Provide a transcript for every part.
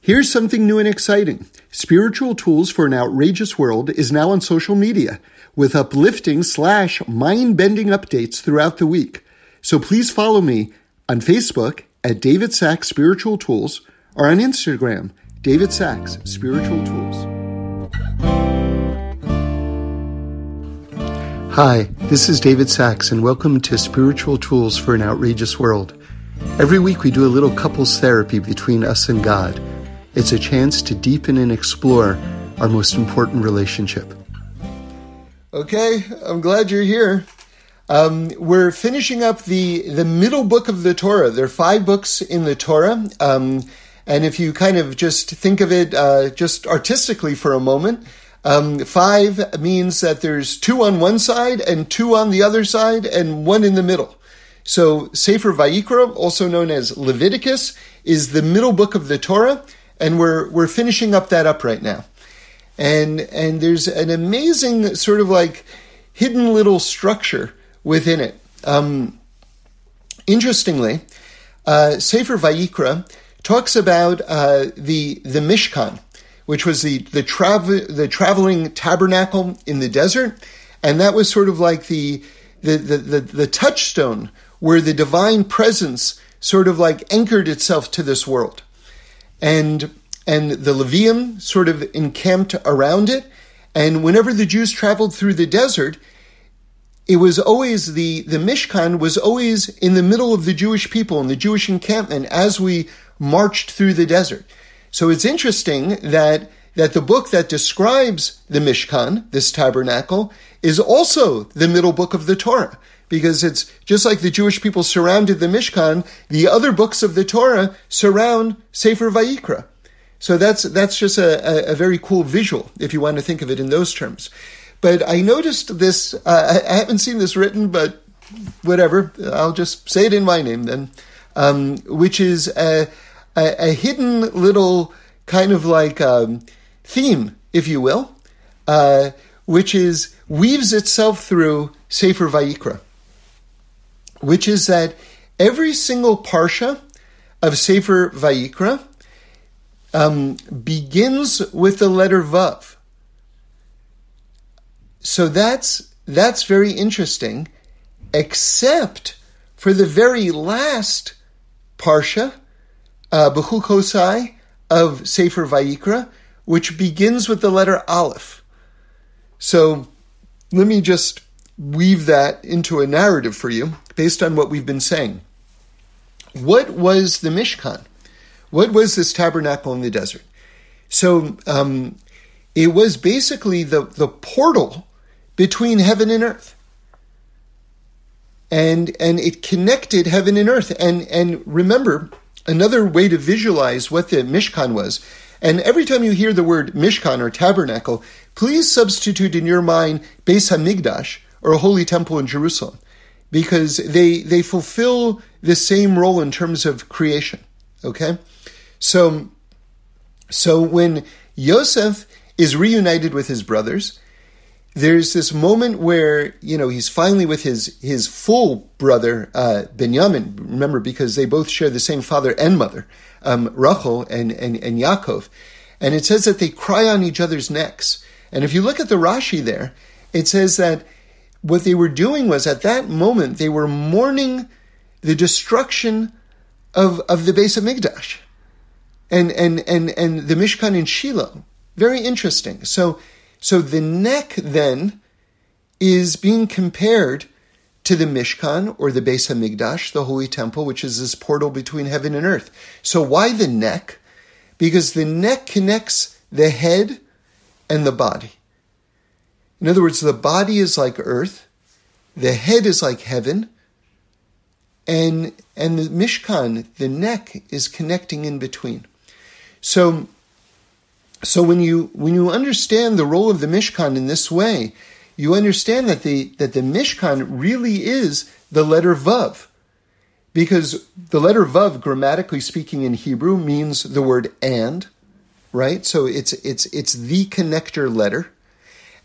Here's something new and exciting. Spiritual Tools for an Outrageous World is now on social media with uplifting/mind-bending updates throughout the week. So please follow me on Facebook at David Sacks Spiritual Tools or on Instagram, David Sacks Spiritual Tools. Hi, this is David Sacks, and welcome to Spiritual Tools for an Outrageous World. Every week we do a little couples therapy between us and God. It's a chance to deepen and explore our most important relationship. Okay, I'm glad you're here. We're finishing up the middle book of the Torah. There are 5 books in the Torah, and if you kind of just think of it just artistically for a moment, 5 means that there's 2 on one side and 2 on the other side and 1 in the middle. So Sefer Vayikra, also known as Leviticus, is the middle book of the Torah, and we're finishing that up right now. And there's an amazing sort of like hidden little structure within it. Interestingly, Sefer Vayikra talks about the Mishkan, which was the traveling tabernacle in the desert, and that was sort of like the touchstone where the divine presence sort of like anchored itself to this world, and the Levium sort of encamped around it, and whenever the Jews traveled through the desert, it was always the Mishkan was always in the middle of the Jewish people and the Jewish encampment as we marched through the desert. So it's interesting that the book that describes the Mishkan, this tabernacle, is also the middle book of the Torah, because it's just like the Jewish people surrounded the Mishkan, the other books of the Torah surround Sefer Vayikra. So that's just a very cool visual, if you want to think of it in those terms. But I noticed this, I haven't seen this written, but whatever, I'll just say it in my name then, which is a hidden little kind of like theme, if you will, which is weaves itself through Sefer Vayikra, which is that every single Parsha of Sefer Vayikra begins with the letter Vav. So that's very interesting, except for the very last Parsha, B'chukosai of Sefer Vayikra, which begins with the letter Aleph. So let me just weave that into a narrative for you based on what we've been saying. What was the Mishkan? What was this tabernacle in the desert? So it was basically the portal between heaven and earth. And it connected heaven and earth. And remember, another way to visualize what the Mishkan was, and every time you hear the word Mishkan or tabernacle, please substitute in your mind Beis Hamigdash or a holy temple in Jerusalem, because they fulfill the same role in terms of creation. Okay? So when Yosef is reunited with his brothers, there's this moment where, you know, he's finally with his full brother, Benjamin, remember, because they both share the same father and mother, Rachel and Yaakov. And it says that they cry on each other's necks. And if you look at the Rashi there, it says that what they were doing was at that moment, they were mourning the destruction of the Beis Hamikdash and the Mishkan in Shiloh. Very interesting. So the neck then is being compared to the Mishkan or the Beis Hamikdash, the Holy Temple, which is this portal between heaven and earth. So why the neck? Because the neck connects the head and the body. In other words, the body is like earth, the head is like heaven, and the Mishkan, the neck, is connecting in between. So when you understand the role of the Mishkan in this way, you understand that the Mishkan really is the letter Vav, because the letter Vav, grammatically speaking in Hebrew, means the word and, right? So it's the connector letter.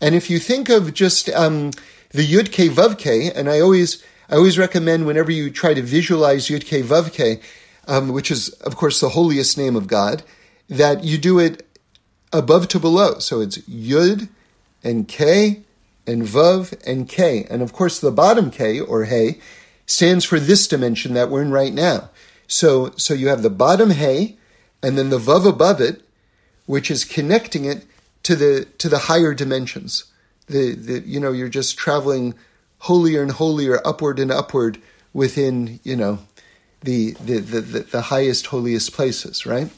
And if you think of just the Yud Ke Vav Ke, and I always recommend whenever you try to visualize Yud Ke Vav Ke, which is of course the holiest name of God, that you do it above to below. So it's Yud and K and Vav and K. And of course, the bottom K, or He, stands for this dimension that we're in right now. So you have the bottom He, and then the Vav above it, which is connecting it to the higher dimensions. You're just traveling holier and holier, upward and upward within, the highest, holiest places, right?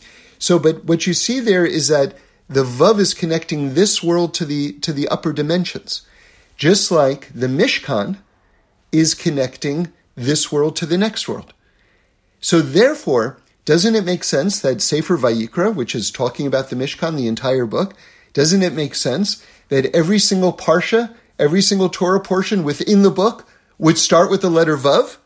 So, but what you see there is that the Vav is connecting this world to the upper dimensions, just like the Mishkan is connecting this world to the next world. So therefore, doesn't it make sense that Sefer Vayikra, which is talking about the Mishkan, the entire book, doesn't it make sense that every single Parsha, every single Torah portion within the book would start with the letter Vav?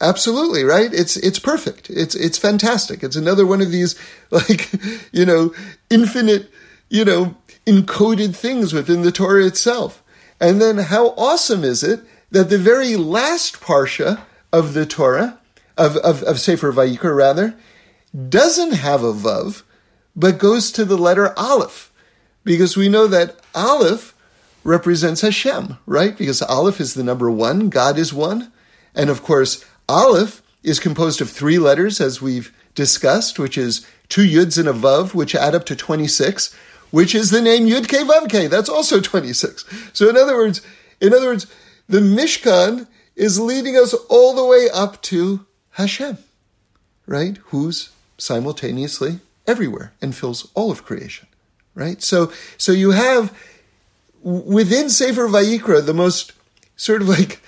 Absolutely, right? It's perfect. It's fantastic. It's another one of these, infinite, encoded things within the Torah itself. And then how awesome is it that the very last Parsha of the Torah, of Sefer Vayikra, rather, doesn't have a Vav, but goes to the letter Aleph, because we know that Aleph represents Hashem, right? Because Aleph is the number one, God is one. And of course, Aleph is composed of three letters, as we've discussed, which is two Yuds and a Vav, which add up to 26, which is the name Yud Ke Vav Ke. That's also 26. So in other words, the Mishkan is leading us all the way up to Hashem, right? Who's simultaneously everywhere and fills all of creation, right? So you have within Sefer Vayikra the most sort of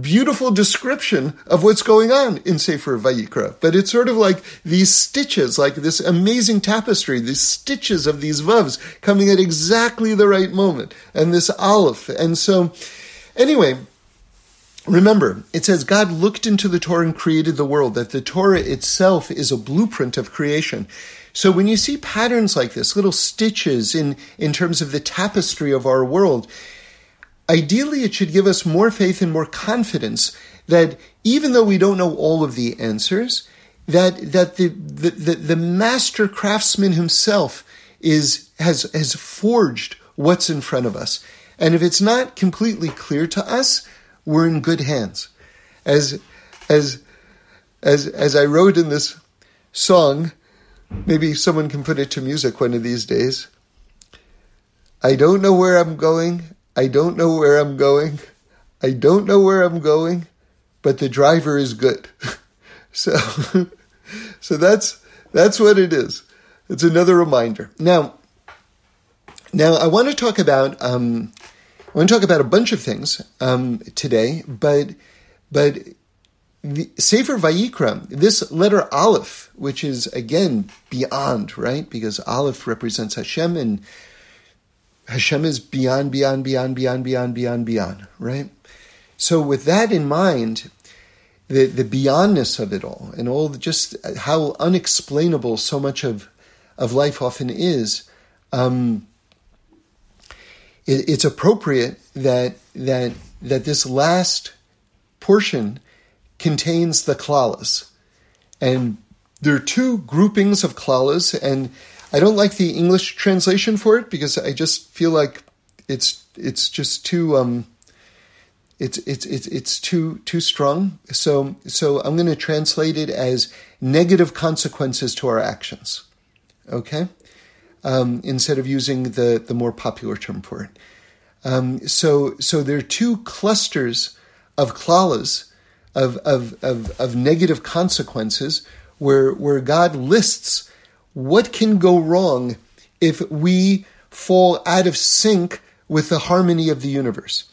beautiful description of what's going on in Sefer Vayikra. But it's sort of like these stitches, like this amazing tapestry, these stitches of these Vavs coming at exactly the right moment, and this Aleph. And so, anyway, remember, it says God looked into the Torah and created the world, that the Torah itself is a blueprint of creation. So when you see patterns like this, little stitches in terms of the tapestry of our world, ideally, it should give us more faith and more confidence that even though we don't know all of the answers, that the master craftsman himself has forged what's in front of us. And if it's not completely clear to us, we're in good hands. As I wrote in this song, maybe someone can put it to music one of these days. I don't know where I'm going. I don't know where I'm going. I don't know where I'm going, but the driver is good. So that's what it is. It's another reminder. Now I want to talk about a bunch of things today, but the Sefer Vayikra, this letter Aleph, which is again beyond, right? Because Aleph represents Hashem, and Hashem is beyond, right? So with that in mind, the beyondness of it all, and all just how unexplainable so much of life often is, it's appropriate that this last portion contains the Klalas. And there are two groupings of Klalas, and I don't like the English translation for it because I just feel like it's just too it's too strong. So I'm going to translate it as negative consequences to our actions, okay? Instead of using the more popular term for it. So there are two clusters of klalas of negative consequences where God lists what can go wrong if we fall out of sync with the harmony of the universe.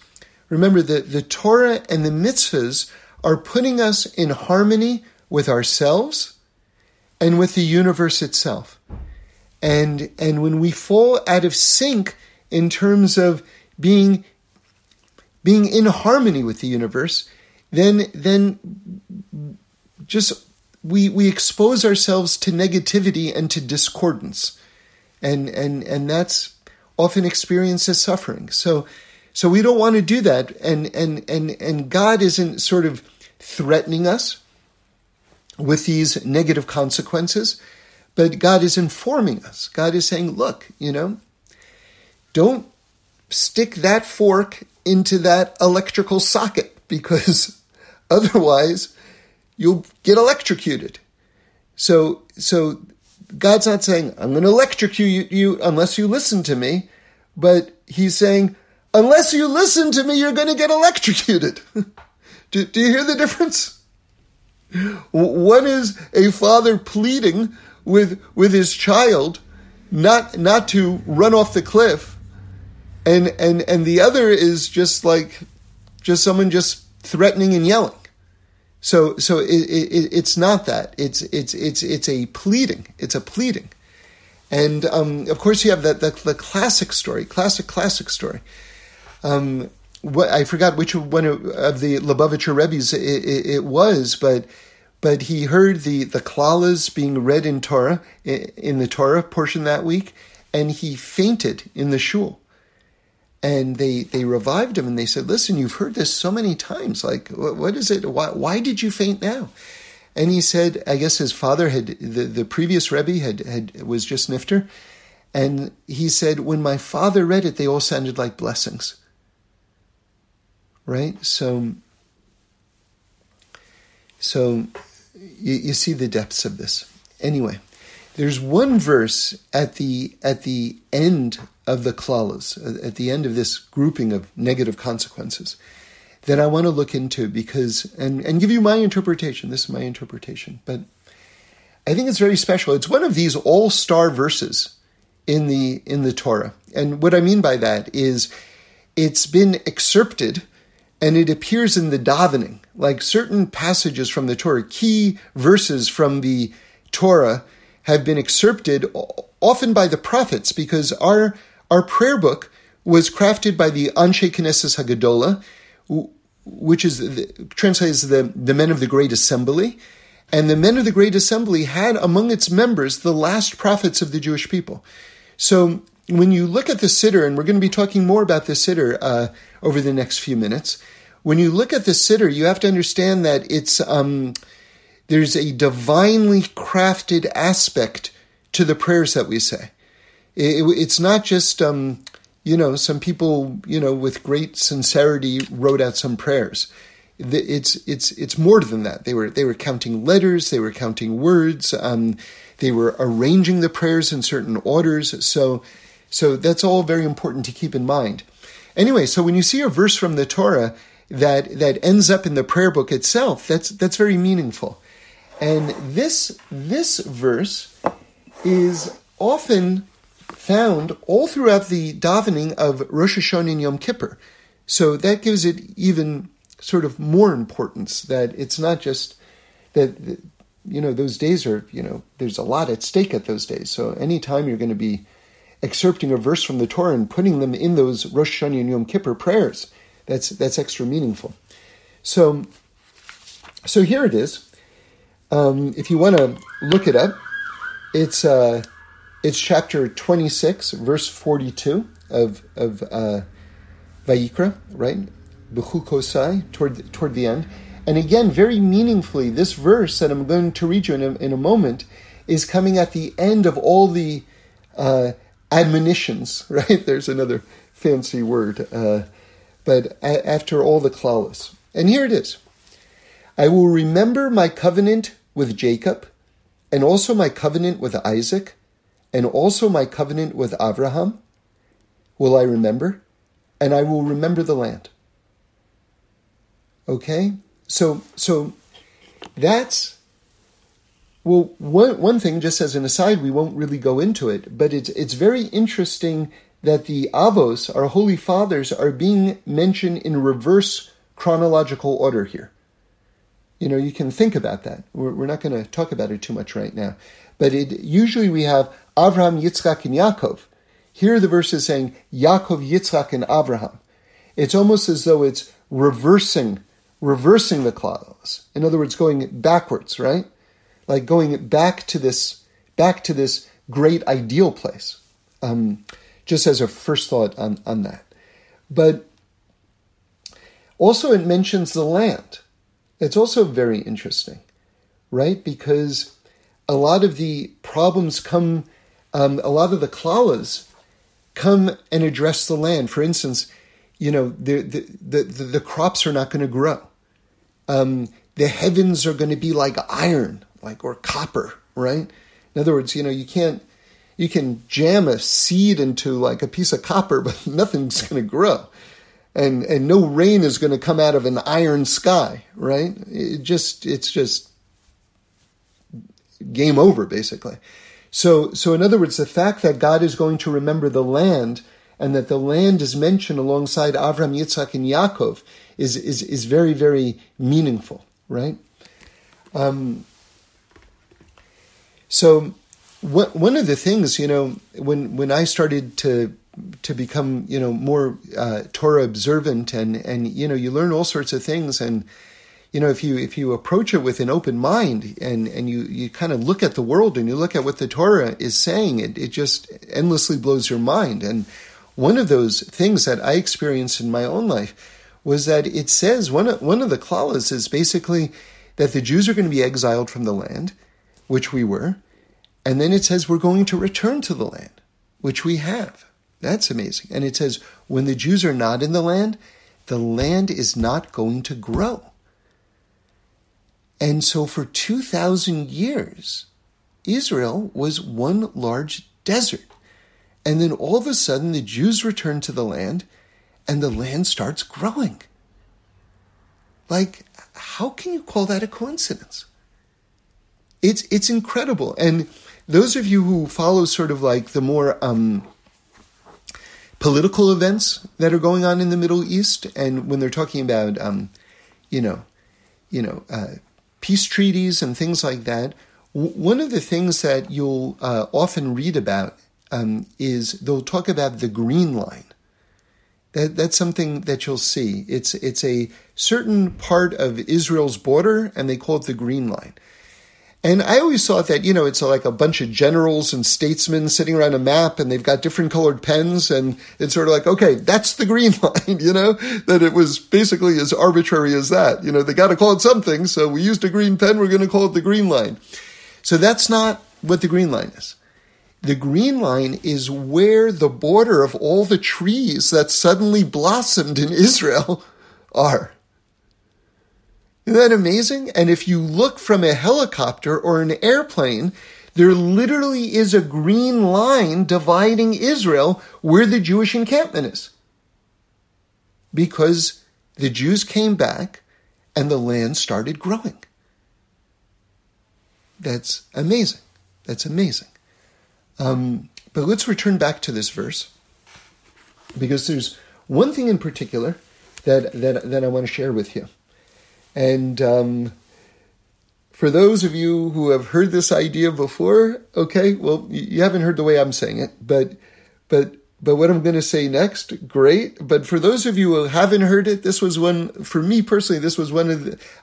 Remember, the Torah and the mitzvahs are putting us in harmony with ourselves and with the universe itself. And when we fall out of sync in terms of being in harmony with the universe, then just we expose ourselves to negativity and to discordance, and that's often experienced as suffering. So we don't want to do that, and God isn't sort of threatening us with these negative consequences, But God is informing us. God is saying, look, don't stick that fork into that electrical socket, because otherwise you'll get electrocuted. So God's not saying, I'm going to electrocute you unless you listen to me. But he's saying, unless you listen to me, you're going to get electrocuted. Do you hear the difference? One is a father pleading with his child not to run off the cliff, and the other is just someone just threatening and yelling. So it's not that. It's a pleading. It's a pleading. And of course you have the classic story. I forgot which one of the Lubavitcher Rebbe's it was, but he heard the Klalas being read in the Torah portion that week, and he fainted in the shul. And they revived him, and they said, listen, you've heard this so many times. What is it? Why did you faint now? And he said, I guess his father the previous Rebbe was just Nifter. And he said, when my father read it, they all sounded like blessings. Right? So you see the depths of this. Anyway, there's one verse at the end of the Klalas, at the end of this grouping of negative consequences, that I want to look into because and give you my interpretation. This is my interpretation. But I think it's very special. It's one of these all-star verses in the Torah. And what I mean by that is it's been excerpted and it appears in the davening, like certain passages from the Torah, key verses from the Torah have been excerpted often by the prophets, because our prayer book was crafted by the Anshe Knesses Hagadola, which is translates the men of the Great Assembly, and the men of the Great Assembly had among its members the last prophets of the Jewish people. So when you look at the Siddur, and we're going to be talking more about the Siddur over the next few minutes, when you look at the Siddur, you have to understand that it's there's a divinely crafted aspect to the prayers that we say. It's not just some people with great sincerity wrote out some prayers. It's more than that. They were counting letters. They were counting words. They were arranging the prayers in certain orders. So that's all very important to keep in mind. Anyway, so when you see a verse from the Torah that ends up in the prayer book itself, that's very meaningful. And this verse is often found all throughout the davening of Rosh Hashanah and Yom Kippur. So that gives it even sort of more importance, that it's not just that, those days are, there's a lot at stake at those days. So anytime you're going to be excerpting a verse from the Torah and putting them in those Rosh Hashanah and Yom Kippur prayers, that's extra meaningful. So here it is. If you want to look it up, it's chapter 26, verse 42 of Vayikra, right? B'chukosai, toward the end. And again, very meaningfully, this verse that I'm going to read you in a moment is coming at the end of all the admonitions, right? There's another fancy word, but after all the klalas. And here it is. I will remember my covenant with Jacob, and also my covenant with Isaac, and also my covenant with Avraham will I remember, and I will remember the land. Okay? So that's, well, one thing, just as an aside, we won't really go into it, but it's very interesting that the Avos, our holy fathers, are being mentioned in reverse chronological order here. You can think about that. We're not going to talk about it too much right now. But usually we have Avraham, Yitzchak, and Yaakov. Here the verse is saying Yaakov, Yitzchak, and Avraham. It's almost as though it's reversing the clause. In other words, going backwards, right? Like going back to this great ideal place. Just as a first thought on that. But also it mentions the land. It's also very interesting, right? Because a lot of the problems come, a lot of the klalas come and address the land. For instance, you know, the crops are not going to grow. The heavens are going to be like iron, like, or copper, right? In other words, you know, you can jam a seed into like a piece of copper, but nothing's going to grow. And no rain is going to come out of an iron sky, right? It's just game over, basically. So in other words, the fact that God is going to remember the land and that the land is mentioned alongside Avraham, Yitzchak, and Yaakov is very, very meaningful, right? So one of the things, you know, when I started to become, you know, more Torah observant and you know, you learn all sorts of things, and you know, if you approach it with an open mind and you kind of look at the world and you look at what the Torah is saying, it just endlessly blows your mind. And one of those things that I experienced in my own life was that it says one of the klalas is basically that the Jews are going to be exiled from the land, which we were, and then it says we're going to return to the land, which we have. That's amazing. And it says, when the Jews are not in the land is not going to grow. And so for 2,000 years, Israel was one large desert. And then all of a sudden, the Jews return to the land, and the land starts growing. Like, how can you call that a coincidence? It's incredible. And those of you who follow sort of like the more political events that are going on in the Middle East, and when they're talking about, peace treaties and things like that, one of the things that you'll often read about is they'll talk about the green line. That's something that you'll see. It's a certain part of Israel's border, and they call it the green line. And I always thought that, you know, it's like a bunch of generals and statesmen sitting around a map and they've got different colored pens, and it's sort of like, okay, that's the green line, you know, that it was basically as arbitrary as that. You know, they got to call it something, so we used a green pen, we're going to call it the green line. So that's not what the green line is. The green line is where the border of all the trees that suddenly blossomed in Israel are. Isn't that amazing? And if you look from a helicopter or an airplane, there literally is a green line dividing Israel where the Jewish encampment is. Because the Jews came back and the land started growing. That's amazing. That's amazing. But let's return back to this verse, because there's one thing in particular that I want to share with you. And for those of you who have heard this idea before, okay, well, you haven't heard the way I'm saying it, but what I'm going to say next, great. But for those of you who haven't heard it, this was one, for me personally, this was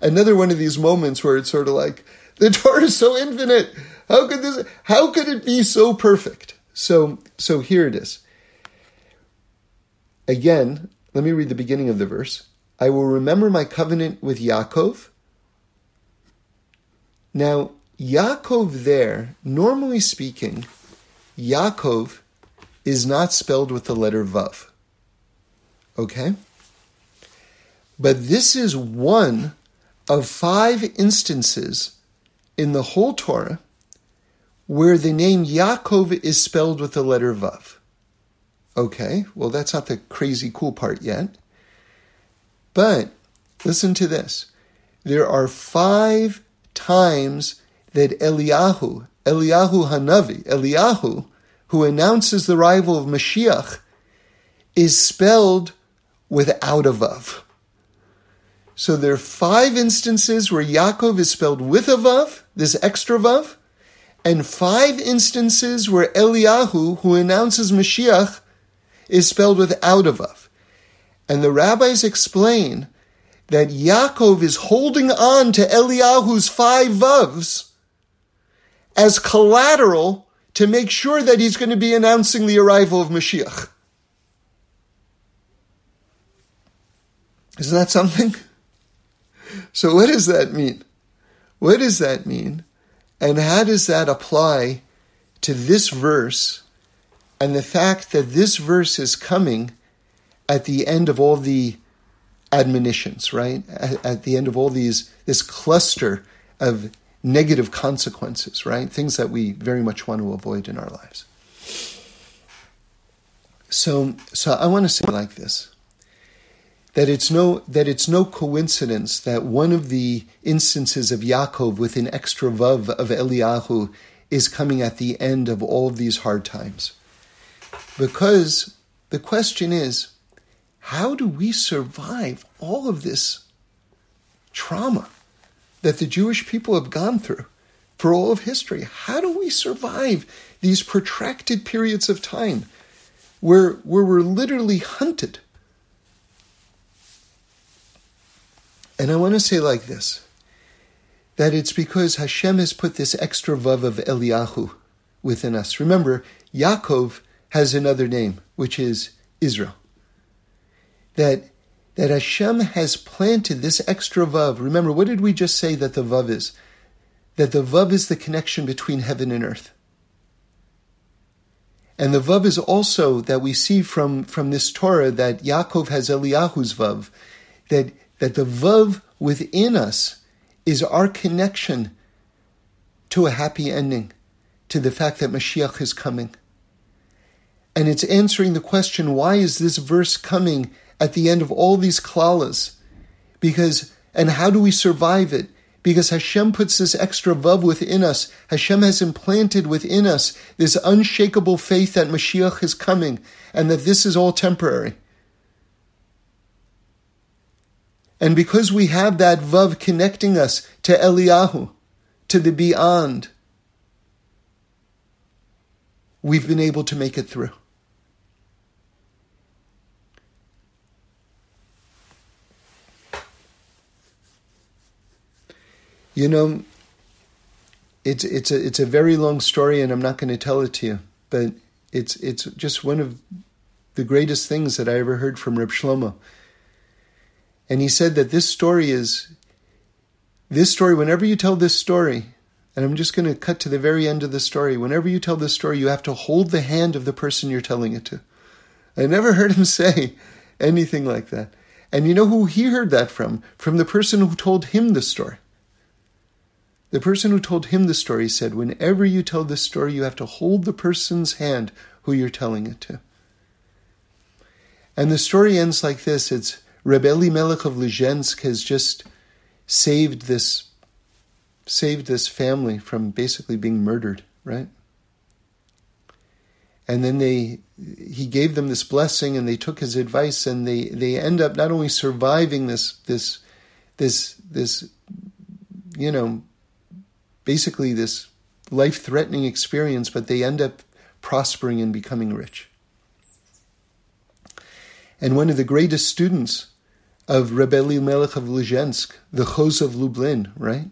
another one of these moments where it's sort of like, the Torah is so infinite. How could it be so perfect? So here it is. Again, let me read the beginning of the verse. I will remember my covenant with Yaakov. Now, Yaakov there, normally speaking, Yaakov is not spelled with the letter Vav. Okay? But this is one of 5 instances in the whole Torah where the name Yaakov is spelled with the letter Vav. Okay, well, that's not the crazy cool part yet. But listen to this. There are 5 times that Eliyahu Hanavi, Eliyahu, who announces the arrival of Mashiach, is spelled without a Vav. So there are 5 instances where Yaakov is spelled with a Vav, this extra Vav, and 5 instances where Eliyahu, who announces Mashiach, is spelled without a Vav. And the rabbis explain that Yaakov is holding on to Eliyahu's 5 vavs as collateral to make sure that he's going to be announcing the arrival of Mashiach. Isn't that something? So what does that mean? What does that mean? And how does that apply to this verse and the fact that this verse is coming at the end of all the admonitions, right? At the end of all these, this cluster of negative consequences, right? Things that we very much want to avoid in our lives. So I want to say like this, that it's no coincidence that one of the instances of Yaakov with an extra vav of Eliyahu is coming at the end of all of these hard times. Because the question is, how do we survive all of this trauma that the Jewish people have gone through for all of history? How do we survive these protracted periods of time where we're literally hunted? And I want to say like this, that it's because Hashem has put this extra vav of Eliyahu within us. Remember, Yaakov has another name, which is Israel. That Hashem has planted this extra vav. Remember, what did we just say that the vav is? That the vav is the connection between heaven and earth. And the vav is also that we see from this Torah that Yaakov has Eliyahu's vav, that the vav within us is our connection to a happy ending, to the fact that Mashiach is coming. And it's answering the question, why is this verse coming at the end of all these klalas? And how do we survive it? Because Hashem puts this extra vav within us. Hashem has implanted within us this unshakable faith that Mashiach is coming and that this is all temporary. And because we have that vav connecting us to Eliyahu, to the beyond, we've been able to make it through. You know, it's a very long story, and I'm not going to tell it to you. But it's just one of the greatest things that I ever heard from Reb Shlomo. And he said that this story, whenever you tell this story, and I'm just going to cut to the very end of the story, whenever you tell this story, you have to hold the hand of the person you're telling it to. I never heard him say anything like that. And you know who he heard that from? From the person who told him the story. The person who told him the story said, whenever you tell this story, you have to hold the person's hand who you're telling it to. And the story ends like this. It's Reb Elimelech of Lizhensk has just saved this family from basically being murdered, right? And then he gave them this blessing, and they took his advice, and they end up not only surviving this you know, basically this life-threatening experience, but they end up prospering and becoming rich. And one of the greatest students of Reb Elimelech of Lizhensk, the Chozeh of Lublin, right?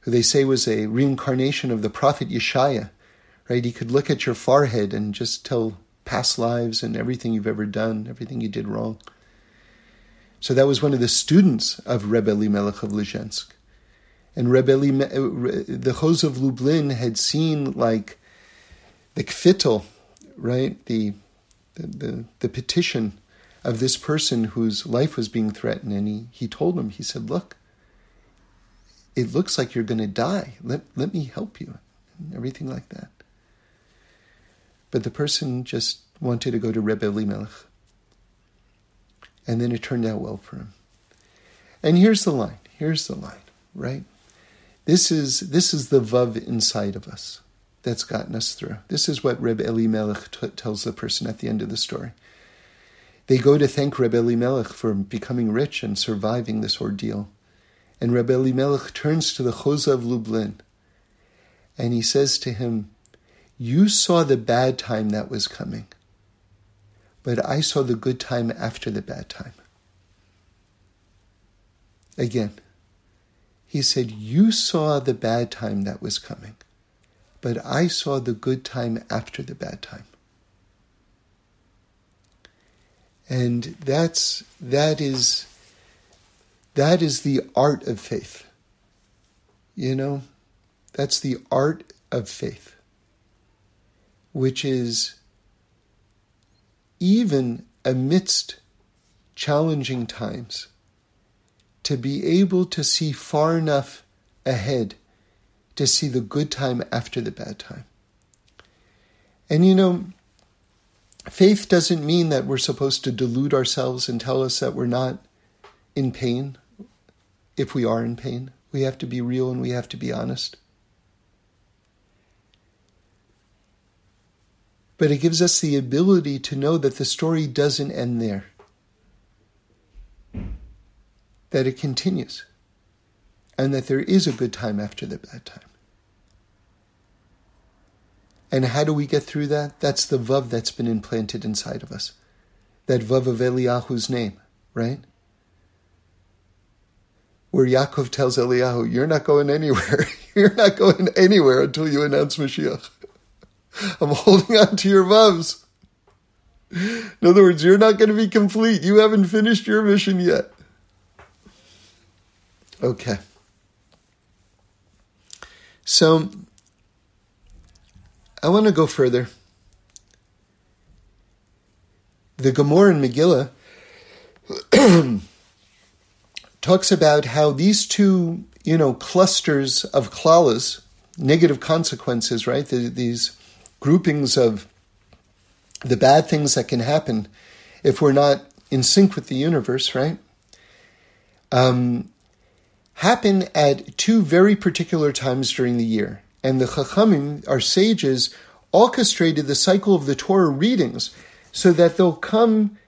Who they say was a reincarnation of the prophet Yeshaya, right? He could look at your forehead and just tell past lives and everything you've ever done, everything you did wrong. So that was one of the students of Reb Elimelech of Lizhensk. And the Chozeh of Lublin had seen like the kfittel, right? The petition of this person whose life was being threatened, and he told him, he said, look, it looks like you're going to die. Let me help you, and everything like that. But the person just wanted to go to Reb Elimelech. And then it turned out well for him. And here's the line, right? This is the vav inside of us that's gotten us through. This is what Reb Elimelech tells the person at the end of the story. They go to thank Reb Elimelech for becoming rich and surviving this ordeal. And Reb Elimelech turns to the Chozeh of Lublin and he says to him, you saw the bad time that was coming, but I saw the good time after the bad time. Again, he said, you saw the bad time that was coming, but I saw the good time after the bad time. And that is the art of faith. You know, That's the art of faith, which is even amidst challenging times, to be able to see far enough ahead to see the good time after the bad time. And you know, faith doesn't mean that we're supposed to delude ourselves and tell us that we're not in pain. If we are in pain, we have to be real and we have to be honest. But it gives us the ability to know that the story doesn't end there, that it continues, and that there is a good time after the bad time. And how do we get through that? That's the Vav that's been implanted inside of us, that Vav of Eliyahu's name, right? Where Yaakov tells Eliyahu, you're not going anywhere. You're not going anywhere until you announce Mashiach. I'm holding on to your Vavs. In other words, you're not going to be complete. You haven't finished your mission yet. Okay. So, I want to go further. The Gemara in Megillah talks about how these two, clusters of Klalas, negative consequences, right? These groupings of the bad things that can happen if we're not in sync with the universe, right? Happen at two very particular times during the year. And the Chachamim, our sages, orchestrated the cycle of the Torah readings so that they'll come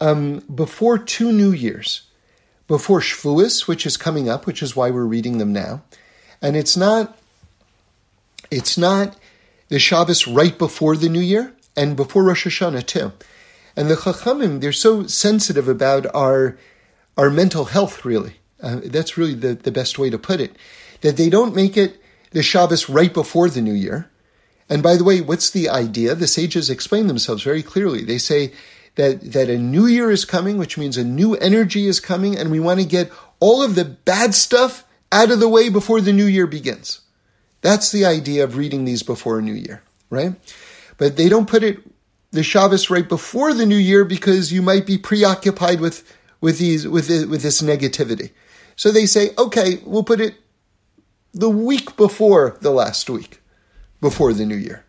before two New Years, before Shavuos, which is coming up, which is why we're reading them now. And it's not the Shabbos right before the New Year and before Rosh Hashanah too. And the Chachamim, they're so sensitive about our mental health, really. That's really the best way to put it, that they don't make it the Shabbos right before the New Year. And by the way, what's the idea? The sages explain themselves very clearly. They say that a new year is coming, which means a new energy is coming, and we want to get all of the bad stuff out of the way before the new year begins. That's the idea of reading these before a new year, right? But they don't put it the Shabbos right before the new year because you might be preoccupied with this negativity. So they say, okay, we'll put it the week before the last week, before the new year.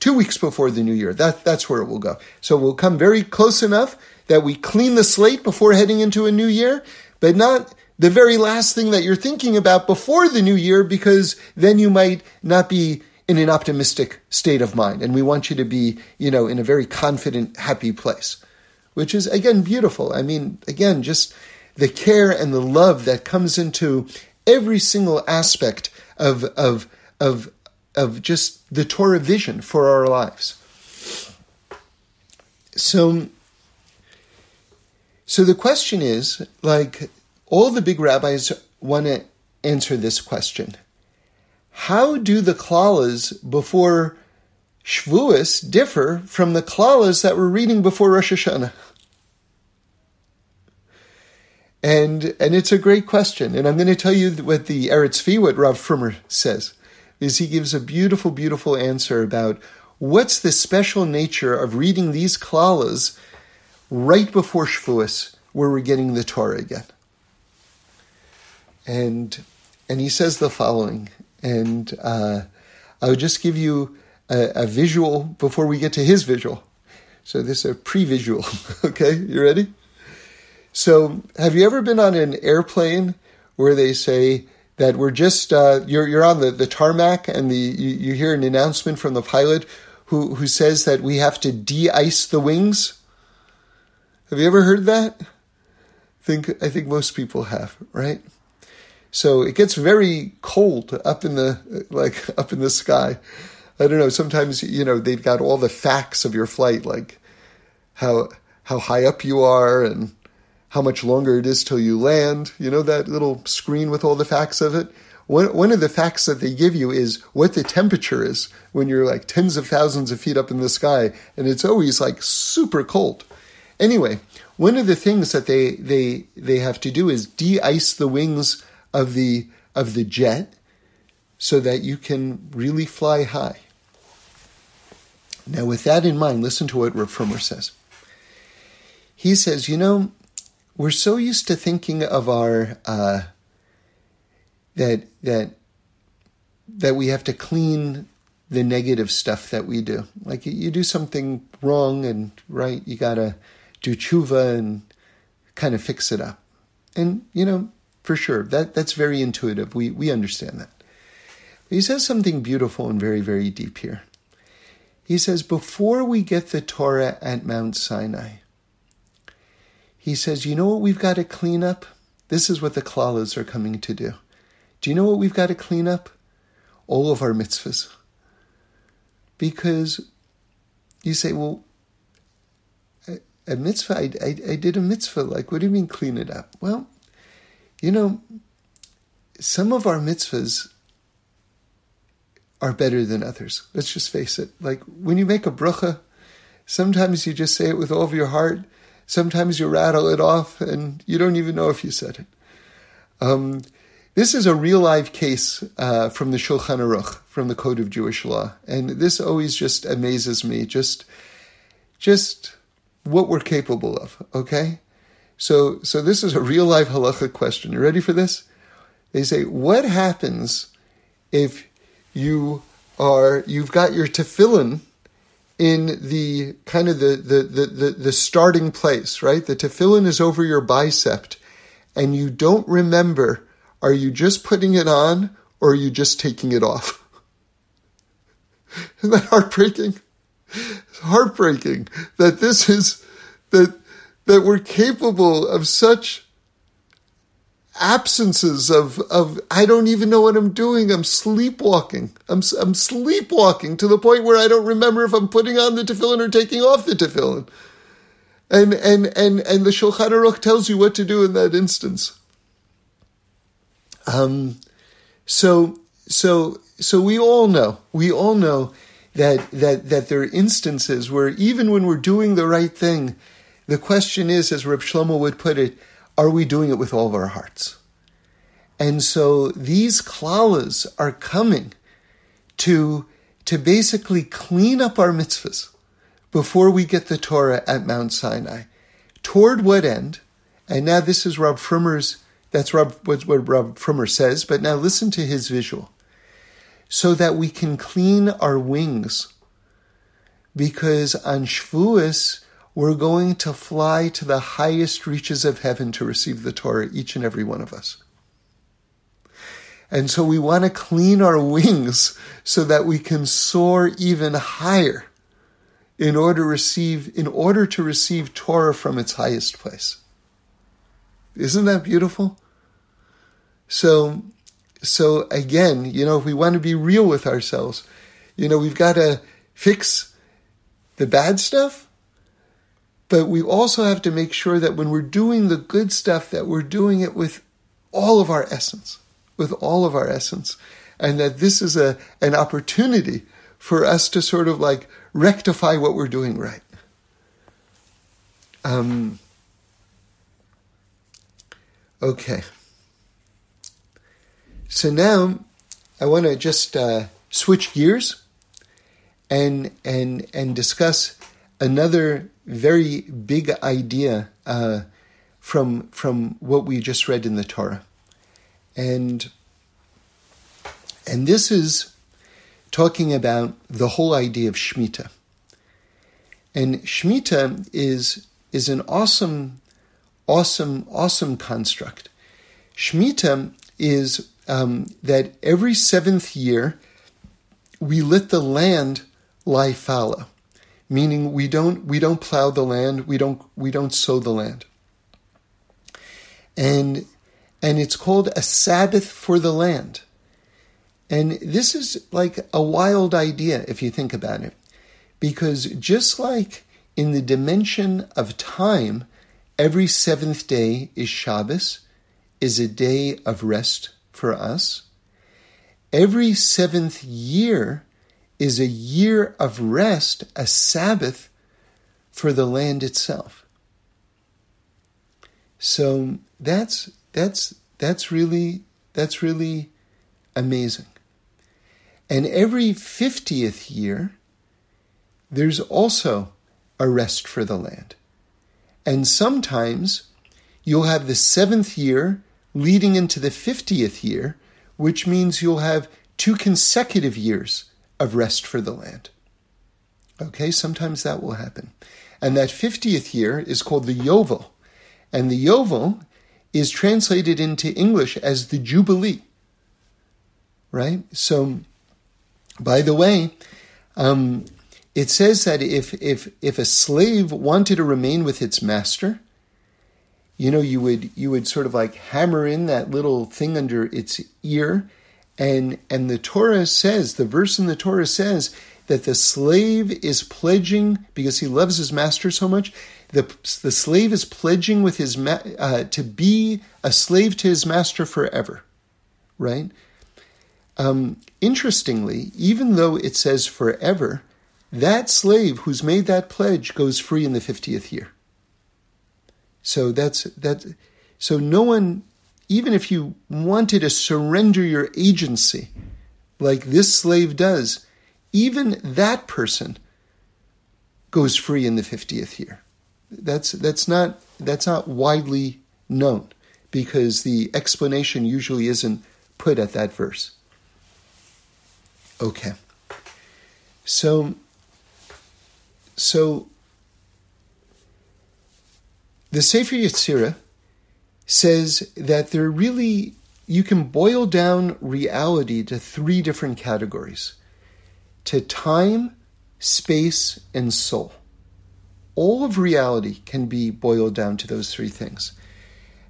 2 weeks before the new year, that's where it will go. So we'll come very close enough that we clean the slate before heading into a new year, but not the very last thing that you're thinking about before the new year, because then you might not be in an optimistic state of mind. And we want you to be, in a very confident, happy place, which is, again, beautiful. I mean, again, just the care and the love that comes into every single aspect of just the Torah vision for our lives. So the question is, all the big rabbis want to answer this question. How do the klalas before Shavuos differ from the klalas that we're reading before Rosh Hashanah? And it's a great question. And I'm going to tell you what the Eretz Fi, what Rav Frumer says, is he gives a beautiful, beautiful answer about what's the special nature of reading these klalas right before Shavuos, where we're getting the Torah again. And he says the following, and I would just give you a visual before we get to his visual. So this is a pre-visual, okay? You ready? So, have you ever been on an airplane where they say that we're just you're on the tarmac and you hear an announcement from the pilot who says that we have to de-ice the wings? Have you ever heard that? I think most people have, right? So it gets very cold up in the sky. I don't know. Sometimes they've got all the facts of your flight, like how high up you are and how much longer it is till you land, that little screen with all the facts of it. One of the facts that they give you is what the temperature is when you're like tens of thousands of feet up in the sky, and it's always like super cold. Anyway, one of the things that they have to do is de-ice the wings of the jet so that you can really fly high. Now, with that in mind, listen to what Rav Frumer says. He says, we're so used to thinking of our that we have to clean the negative stuff that we do. Like you do something wrong and right, you gotta do tshuva and kind of fix it up. And for sure, that's very intuitive. We understand that. But he says something beautiful and very, very deep here. He says, before we get the Torah at Mount Sinai, he says, you know what we've got to clean up? This is what the Klalas are coming to do. Do you know what we've got to clean up? All of our mitzvahs. Because you say, well, a mitzvah, I did a mitzvah. Like, what do you mean clean it up? Well, some of our mitzvahs are better than others. Let's just face it. Like, when you make a bracha, sometimes you just say it with all of your heart. Sometimes you rattle it off and you don't even know if you said it. This is a real live case from the Shulchan Aruch, from the Code of Jewish Law. And this always just amazes me, just what we're capable of, okay? So this is a real live halacha question. You ready for this? They say, what happens if you've got your tefillin in the kind of the starting place, right? The tefillin is over your bicep and you don't remember, are you just putting it on or are you just taking it off? Isn't that heartbreaking? It's heartbreaking that that we're capable of such absences of I don't even know what I'm doing. I'm sleepwalking. I'm sleepwalking to the point where I don't remember if I'm putting on the tefillin or taking off the tefillin. And the Shulchan Aruch tells you what to do in that instance. So we all know that there are instances where even when we're doing the right thing, the question is, as Reb Shlomo would put it, are we doing it with all of our hearts? And so these klalas are coming to basically clean up our mitzvahs before we get the Torah at Mount Sinai. Toward what end? And now this is what Rav Frumer says, but now listen to his visual. So that we can clean our wings, because on Shavuos, we're going to fly to the highest reaches of heaven to receive the Torah, each and every one of us. And so we want to clean our wings so that we can soar even higher in order to receive Torah from its highest place. Isn't that beautiful? So again, if we want to be real with ourselves, we've got to fix the bad stuff. But we also have to make sure that when we're doing the good stuff, that we're doing it with all of our essence, and that this is an opportunity for us to sort of like rectify what we're doing right. Okay. So now I want to just switch gears and discuss another very big idea from what we just read in the Torah. And this is talking about the whole idea of Shemitah. And Shemitah is an awesome construct. Shemitah is that every seventh year we let the land lie fallow. Meaning we don't plow the land, we don't sow the land. And it's called a Sabbath for the land. And this is like a wild idea if you think about it. Because just like in the dimension of time, every seventh day is Shabbos, is a day of rest for us. Every seventh year is a year of rest, a Sabbath for the land itself. So that's really amazing. And every 50th year, there's also a rest for the land. And sometimes you'll have the 7th year leading into the 50th year, which means you'll have 2 consecutive years of rest for the land. Okay, sometimes that will happen. And that 50th year is called the Yovel. And the Yovel is translated into English as the Jubilee. Right? So, by the way, it says that if a slave wanted to remain with its master, you know, you would sort of like hammer in that little thing under its ear, and the Torah says, the verse in the Torah says that the slave is pledging, because he loves his master so much, the slave is pledging with his to be a slave to his master forever, right? Interestingly, even though it says forever, that slave who's made that pledge goes free in the 50th year. So so no one, even if you wanted to surrender your agency, like this slave does, even that person goes free in the 50th year. That's not widely known because the explanation usually isn't put at that verse. Okay. So the Sefer Yetzirah says that there really, you can boil down reality to 3 different categories: to time, space, and soul. All of reality can be boiled down to those 3 things.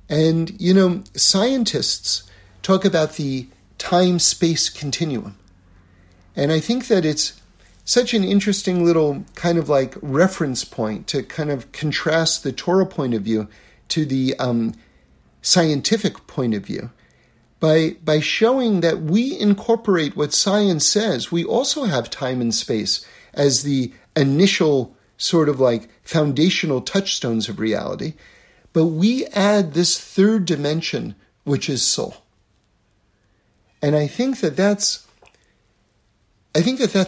And, you know, scientists talk about the time-space continuum. And I think that it's such an interesting little kind of like reference point to kind of contrast the Torah point of view to the scientific point of view by showing that we incorporate what science says. We also have time and space as the initial sort of like foundational touchstones of reality, but we add this 3rd dimension, which is soul. And I think that that's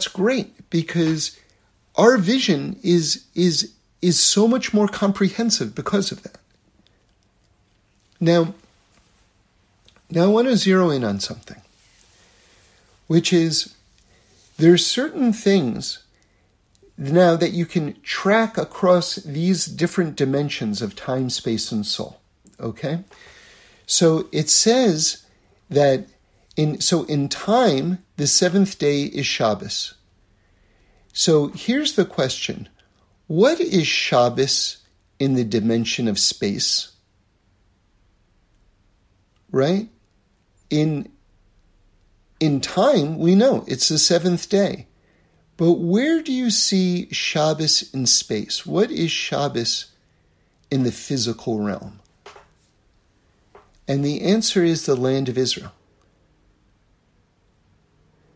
great because our vision is so much more comprehensive because of that. Now I want to zero in on something, which is there are certain things now that you can track across these different dimensions of time, space, and soul. Okay? So it says that in time, the 7th day is Shabbos. So here's the question. What is Shabbos in the dimension of space? Right? In time, we know it's the 7th day. But where do you see Shabbos in space? What is Shabbos in the physical realm? And the answer is the land of Israel.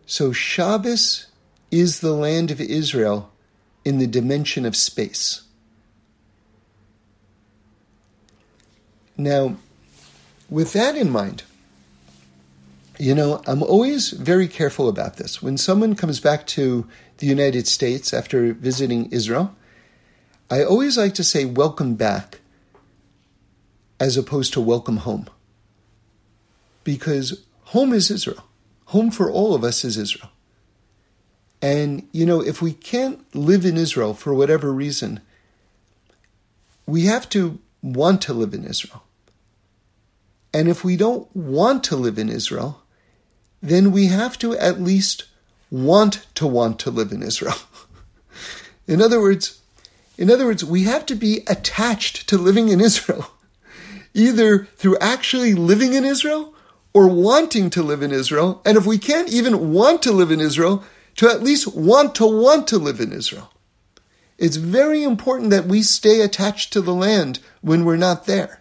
So Shabbos is the land of Israel in the dimension of space. Now, with that in mind, you know, I'm always very careful about this. When someone comes back to the United States after visiting Israel, I always like to say welcome back as opposed to welcome home. Because home is Israel. Home for all of us is Israel. And, you know, if we can't live in Israel for whatever reason, we have to want to live in Israel. And if we don't want to live in Israel, then we have to at least want to live in Israel. In other words, we have to be attached to living in Israel, either through actually living in Israel or wanting to live in Israel, and if we can't even want to live in Israel, to at least want to live in Israel. It's very important that we stay attached to the land when we're not there.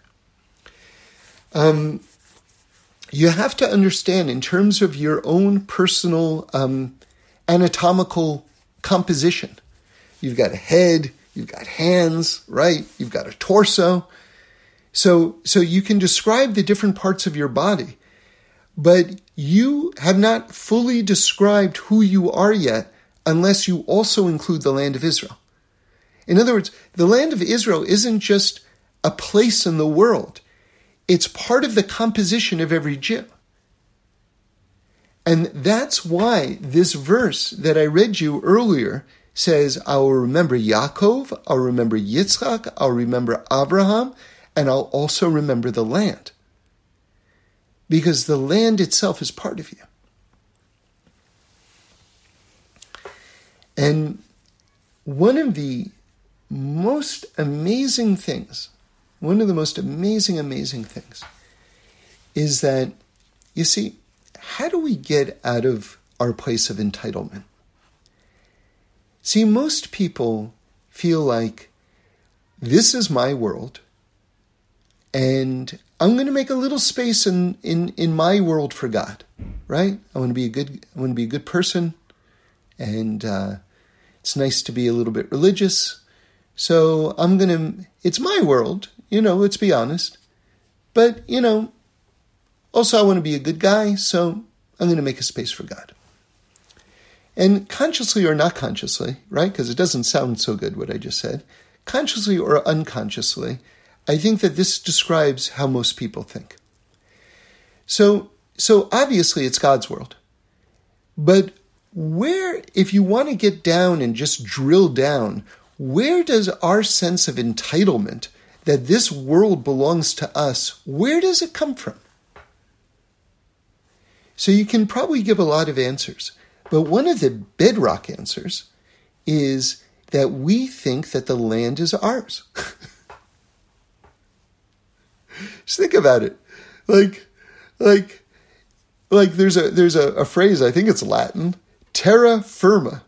You have to understand, in terms of your own personal anatomical composition, you've got a head, you've got hands, right? You've got a torso. So you can describe the different parts of your body. But you have not fully described who you are yet unless you also include the land of Israel. In other words, the land of Israel isn't just a place in the world. It's part of the composition of every Jew. And that's why this verse that I read you earlier says, I will remember Yaakov, I'll remember Yitzchak, I'll remember Avraham, and I'll also remember the land. Because the land itself is part of you. And one of the most amazing things, is that, you see, how do we get out of our place of entitlement? See, most people feel like, this is my world, and I'm going to make a little space in my world for God, right? I want to be a good person, and it's nice to be a little bit religious. So it's my world, let's be honest. But, also I want to be a good guy, so I'm going to make a space for God. And consciously or not consciously, right? Because it doesn't sound so good what I just said. Consciously or unconsciously, I think that this describes how most people think. So obviously it's God's world. But if you want to get down and just drill down, where does our sense of entitlement that this world belongs to us, where does it come from? So you can probably give a lot of answers. But one of the bedrock answers is that we think that the land is ours. Just think about it. Like there's a phrase, I think it's Latin, terra firma.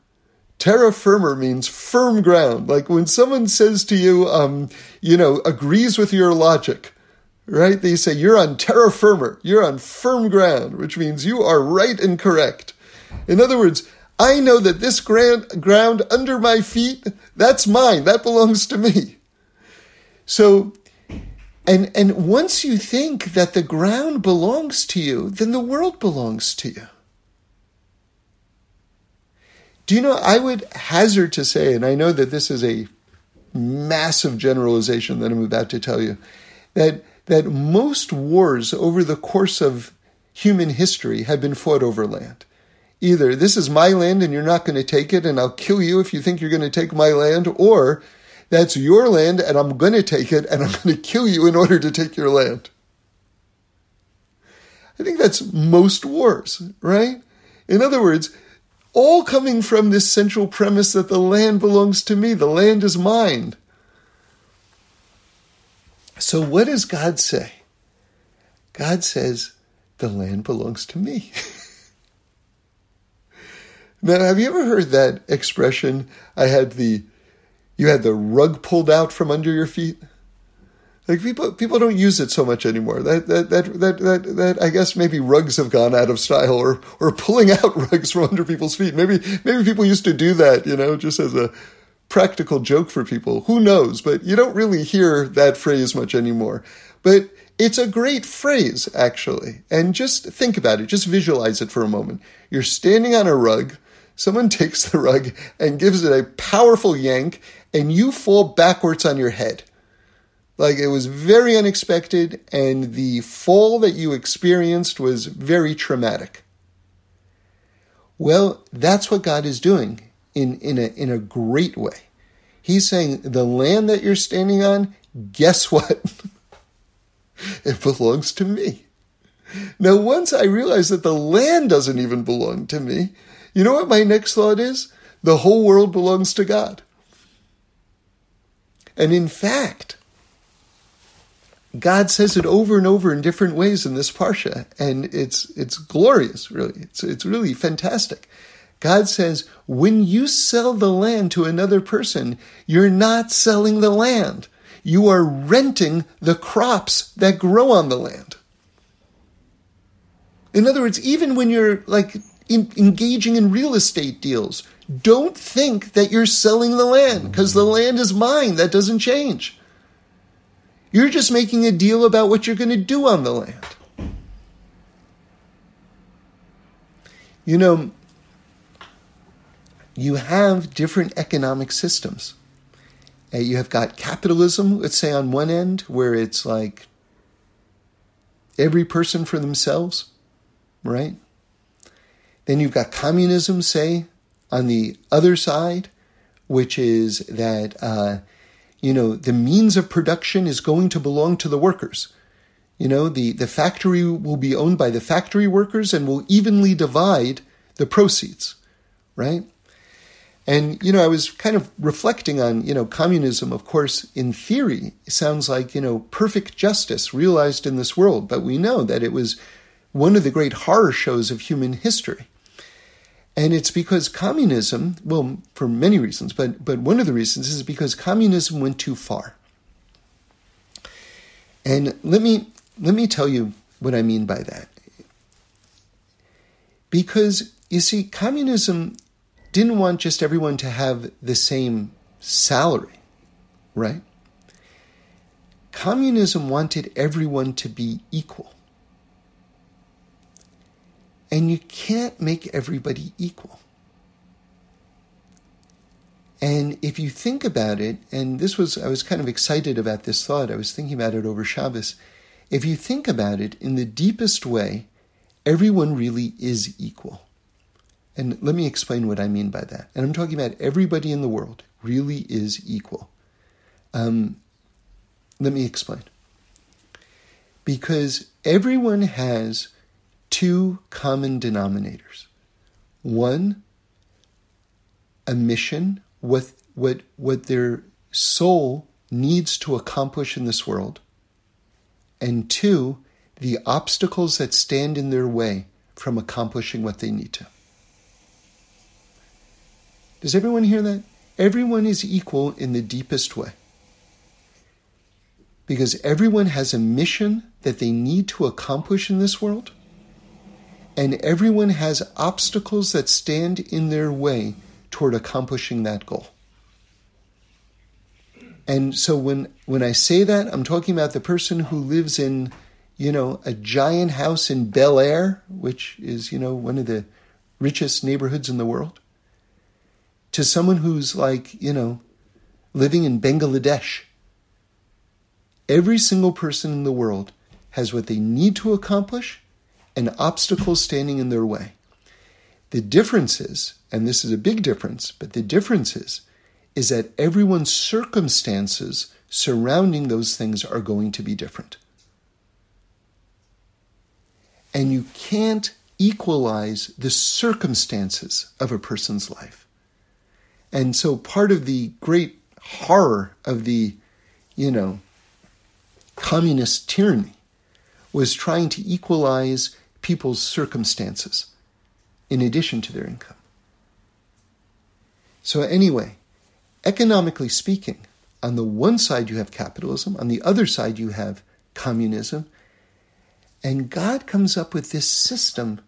Terra firma means firm ground. Like when someone says to you, agrees with your logic, right? They say, you're on terra firma, you're on firm ground, which means you are right and correct. In other words, I know that this ground under my feet, that's mine, that belongs to me. So, and once you think that the ground belongs to you, then the world belongs to you. Do you know, I would hazard to say, and I know that this is a massive generalization that I'm about to tell you, that most wars over the course of human history have been fought over land. Either this is my land and you're not going to take it and I'll kill you if you think you're going to take my land, or that's your land and I'm going to take it and I'm going to kill you in order to take your land. I think that's most wars, right? In other words, all coming from this central premise that the land belongs to me, the land is mine. So what does God say? God says, the land belongs to me. Now, have you ever heard that expression, you had the rug pulled out from under your feet? Like people don't use it so much anymore. That I guess maybe rugs have gone out of style, or pulling out rugs from under people's feet. Maybe people used to do that, just as a practical joke for people. Who knows? But you don't really hear that phrase much anymore. But it's a great phrase, actually. And just think about it. Just visualize it for a moment. You're standing on a rug. Someone takes the rug and gives it a powerful yank, and you fall backwards on your head. Like, it was very unexpected, and the fall that you experienced was very traumatic. Well, that's what God is doing in a great way. He's saying, the land that you're standing on, guess what? It belongs to me. Now, once I realize that the land doesn't even belong to me, you know what my next thought is? The whole world belongs to God. And in fact, God says it over and over in different ways in this Parsha, and it's glorious, really. It's really fantastic. God says, when you sell the land to another person, you're not selling the land. You are renting the crops that grow on the land. In other words, even when you're engaging in real estate deals, don't think that you're selling the land, because the land is mine. That doesn't change. You're just making a deal about what you're going to do on the land. You know, you have different economic systems. You have got capitalism, let's say, on one end, where it's like every person for themselves, right? Then you've got communism, say, on the other side, which is that, the means of production is going to belong to the workers. You know, the factory will be owned by the factory workers and will evenly divide the proceeds, right? And, I was kind of reflecting on, communism, of course, in theory, sounds like, perfect justice realized in this world. But we know that it was one of the great horror shows of human history. And it's because communism, well, for many reasons, but one of the reasons is because communism went too far. And let me tell you what I mean by that. Because, you see, communism didn't want just everyone to have the same salary, right? Communism wanted everyone to be equal. And you can't make everybody equal. And if you think about it, and I was kind of excited about this thought. I was thinking about it over Shabbos. If you think about it, in the deepest way, everyone really is equal. And let me explain what I mean by that. And I'm talking about everybody in the world really is equal. Let me explain. Because everyone has two common denominators. One, a mission, what their soul needs to accomplish in this world. And two, the obstacles that stand in their way from accomplishing what they need to. Does everyone hear that? Everyone is equal in the deepest way. Because everyone has a mission that they need to accomplish in this world, and everyone has obstacles that stand in their way toward accomplishing that goal. And so when I say that, I'm talking about the person who lives in, a giant house in Bel Air, which is, one of the richest neighborhoods in the world, to someone who's like, living in Bangladesh. Every single person in the world has what they need to accomplish and obstacles standing in their way. The difference is, and this is a big difference, but the difference is that everyone's circumstances surrounding those things are going to be different. And you can't equalize the circumstances of a person's life. And so part of the great horror of the, communist tyranny was trying to equalize people's circumstances in addition to their income. So anyway, economically speaking, on the one side you have capitalism, on the other side you have communism, and God comes up with this system,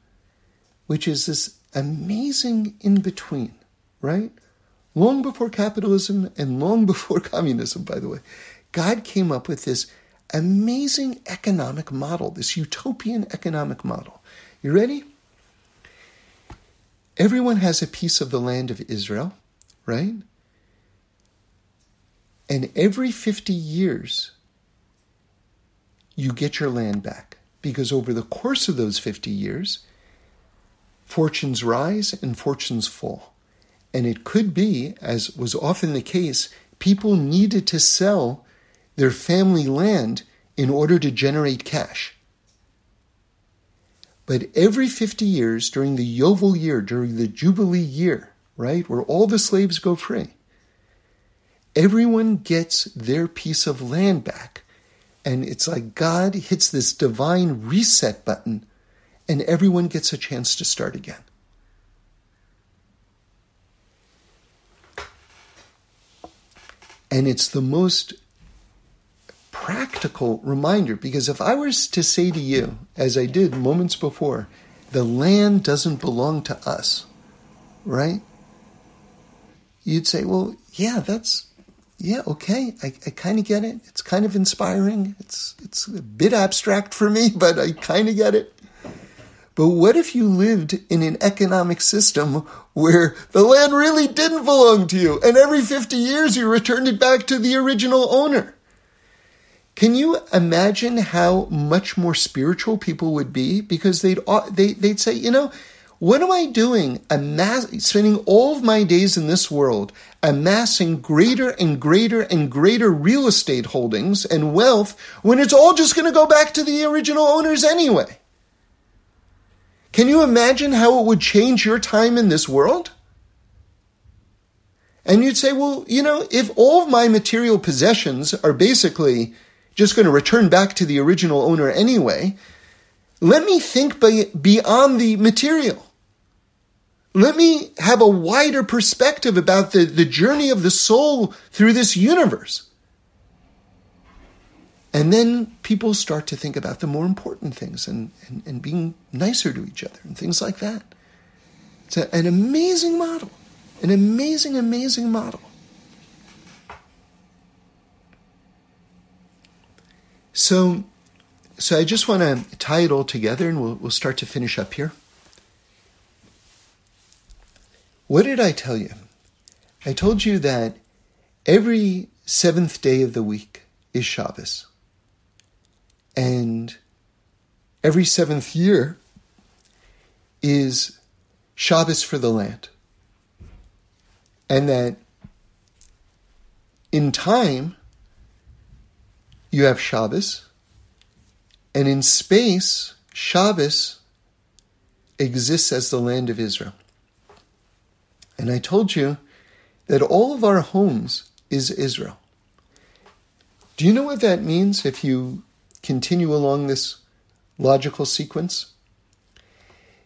which is this amazing in-between, right? Long before capitalism and long before communism, by the way, God came up with this amazing economic model, this utopian economic model. You ready? Everyone has a piece of the land of Israel, right? And every 50 years, you get your land back. Because over the course of those 50 years, fortunes rise and fortunes fall. And it could be, as was often the case, people needed to sell their family land in order to generate cash. But every 50 years, during the Yovel year, during the Jubilee year, right, where all the slaves go free, everyone gets their piece of land back. And it's like God hits this divine reset button, and everyone gets a chance to start again. And it's the most practical reminder, because if I were to say to you, as I did moments before, the land doesn't belong to us, right? You'd say, well, okay, I kind of get it. It's kind of inspiring. It's a bit abstract for me, but I kind of get it. But what if you lived in an economic system where the land really didn't belong to you, and every 50 years you returned it back to the original owner? Can you imagine how much more spiritual people would be? Because they'd say, you know, what am I doing? Spending all of my days in this world, amassing greater and greater and greater real estate holdings and wealth when it's all just going to go back to the original owners anyway. Can you imagine how it would change your time in this world? And you'd say, well, you know, if all of my material possessions are basically just going to return back to the original owner anyway, let me think beyond the material. Let me have a wider perspective about the journey of the soul through this universe. And then people start to think about the more important things and being nicer to each other and things like that. It's an amazing model. An amazing, amazing model. So I just want to tie it all together, and we'll start to finish up here. What did I tell you? I told you that every seventh day of the week is Shabbos. And every seventh year is Shabbos for the land. And that in time, you have Shabbos. And in space, Shabbos exists as the land of Israel. And I told you that all of our homes is Israel. Do you know what that means if you continue along this logical sequence?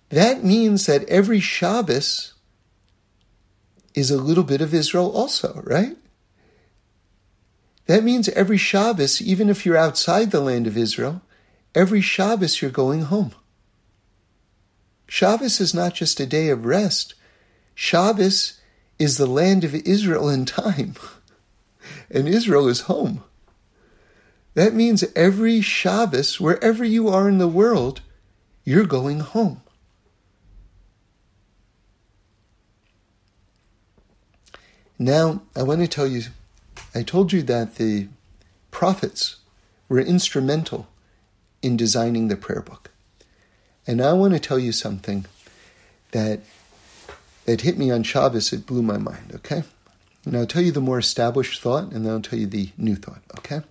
That means that every Shabbos is a little bit of Israel also, right? That means every Shabbos, even if you're outside the land of Israel, every Shabbos you're going home. Shabbos is not just a day of rest. Shabbos is the land of Israel in time. And Israel is home. That means every Shabbos, wherever you are in the world, you're going home. Now, I want to tell you, I told you that the prophets were instrumental in designing the prayer book. And I want to tell you something that hit me on Shabbos. It blew my mind, okay? And I'll tell you the more established thought, and then I'll tell you the new thought, okay?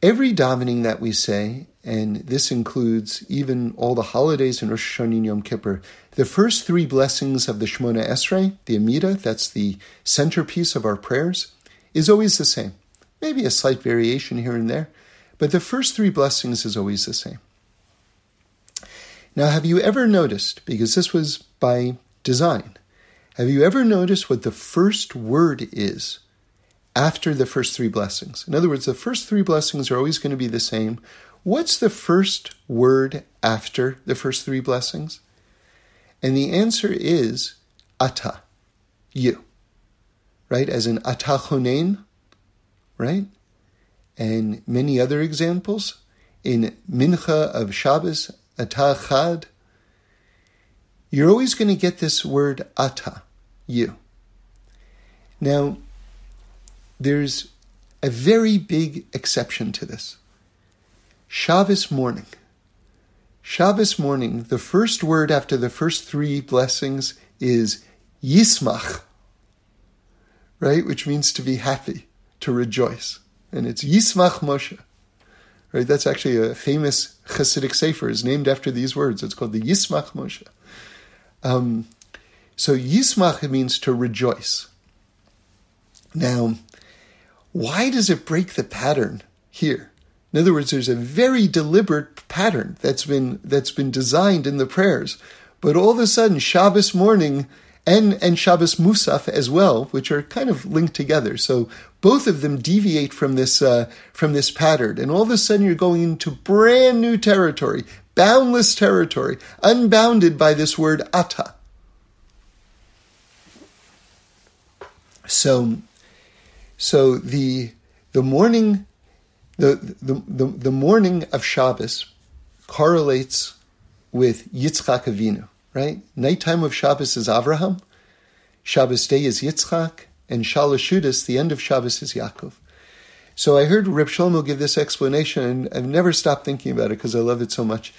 Every davening that we say, and this includes even all the holidays in Rosh Hashanah and Yom Kippur, the first three blessings of the Shemona Esrei, the Amidah, that's the centerpiece of our prayers, is always the same. Maybe a slight variation here and there, but the first three blessings is always the same. Now, have you ever noticed, because this was by design, have you ever noticed what the first word is after the first three blessings? In other words, the first three blessings are always going to be the same. What's the first word after the first three blessings? And the answer is Ata, you, right? As in Ata Chonein, right? And many other examples. In Mincha of Shabbos, Ata Chad, you're always going to get this word Ata, you. Now, there's a very big exception to this. Shabbos morning. Shabbos morning, the first word after the first three blessings is Yismach, right? Which means to be happy, to rejoice. And it's Yismach Moshe, right? That's actually a famous Hasidic Sefer is named after these words. It's called the Yismach Moshe. So Yismach means to rejoice. Now, why does it break the pattern here? In other words, there's a very deliberate pattern that's been designed in the prayers. But all of a sudden, Shabbos morning and Shabbos Musaf as well, which are kind of linked together. So both of them deviate from this pattern. And all of a sudden, you're going into brand new territory, boundless territory, unbounded by this word Ata. So the morning of Shabbos correlates with Yitzchak Avinu, right? Nighttime of Shabbos is Avraham, Shabbos day is Yitzchak, and Shalashudas, the end of Shabbos, is Yaakov. So I heard Reb Shlomo give this explanation, and I've never stopped thinking about it because I love it so much.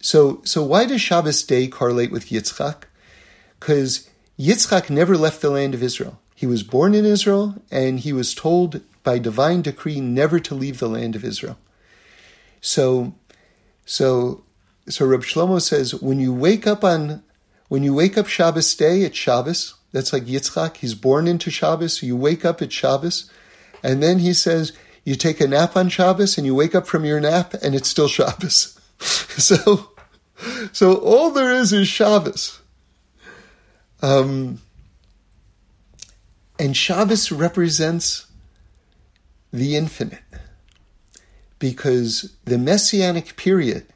So why does Shabbos day correlate with Yitzchak? Because Yitzchak never left the land of Israel. He was born in Israel, and he was told by divine decree never to leave the land of Israel. So Reb Shlomo says, when you wake up Shabbos day, it's Shabbos. That's like Yitzchak. He's born into Shabbos. You wake up at Shabbos. And then he says, you take a nap on Shabbos and you wake up from your nap and it's still Shabbos. So all there is Shabbos. And Shabbos represents the infinite, because the Messianic period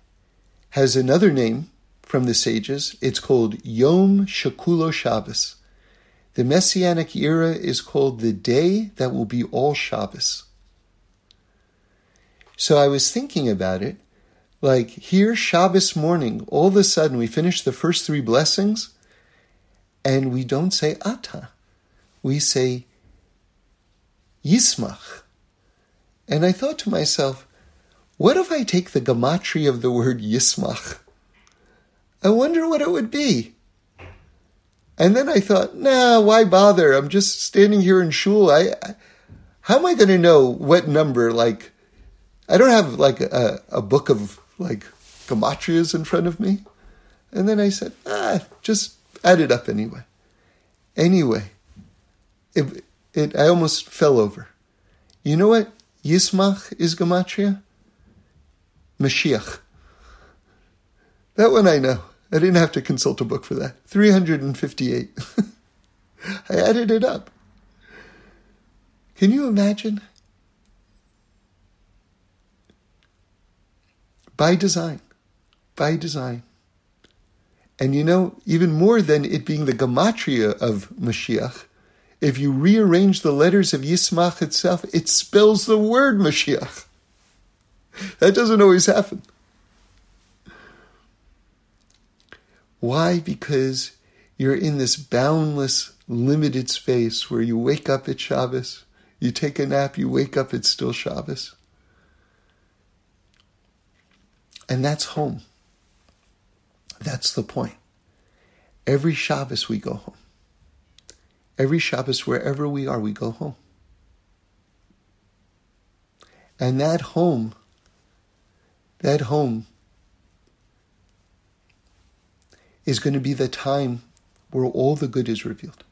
has another name from the sages. It's called Yom Shekulo Shabbos. The Messianic era is called the day that will be all Shabbos. So I was thinking about it, like here Shabbos morning, all of a sudden we finish the first three blessings and we don't say Atah. We say Yismach. And I thought to myself, what if I take the gematria of the word Yismach? I wonder what it would be. And then I thought, why bother? I'm just standing here in shul. How am I going to know what number? Like, I don't have like a book of like gematrias in front of me. And then I said, just add it up anyway. Anyway, I almost fell over. You know what Yismach is gematria? Mashiach. That one I know. I didn't have to consult a book for that. 358. I added it up. Can you imagine? By design. And you know, even more than it being the gematria of Mashiach, if you rearrange the letters of Yismach itself, it spells the word Mashiach. That doesn't always happen. Why? Because you're in this boundless, limited space where you wake up at Shabbos, you take a nap, you wake up, it's still Shabbos. And that's home. That's the point. Every Shabbos we go home. Every Shabbos, wherever we are, we go home. And that home is going to be the time where all the good is revealed.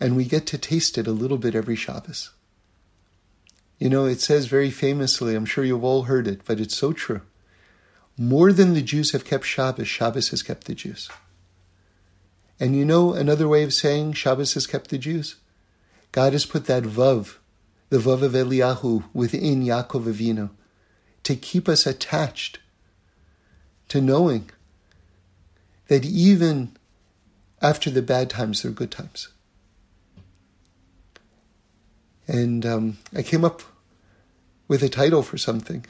And we get to taste it a little bit every Shabbos. You know, it says very famously, I'm sure you've all heard it, but it's so true. More than the Jews have kept Shabbos, Shabbos has kept the Jews. And you know another way of saying Shabbos has kept the Jews? God has put that Vav, the Vav of Eliyahu, within Yaakov Avinu, to keep us attached to knowing that even after the bad times, there are good times. And I came up with a title for something.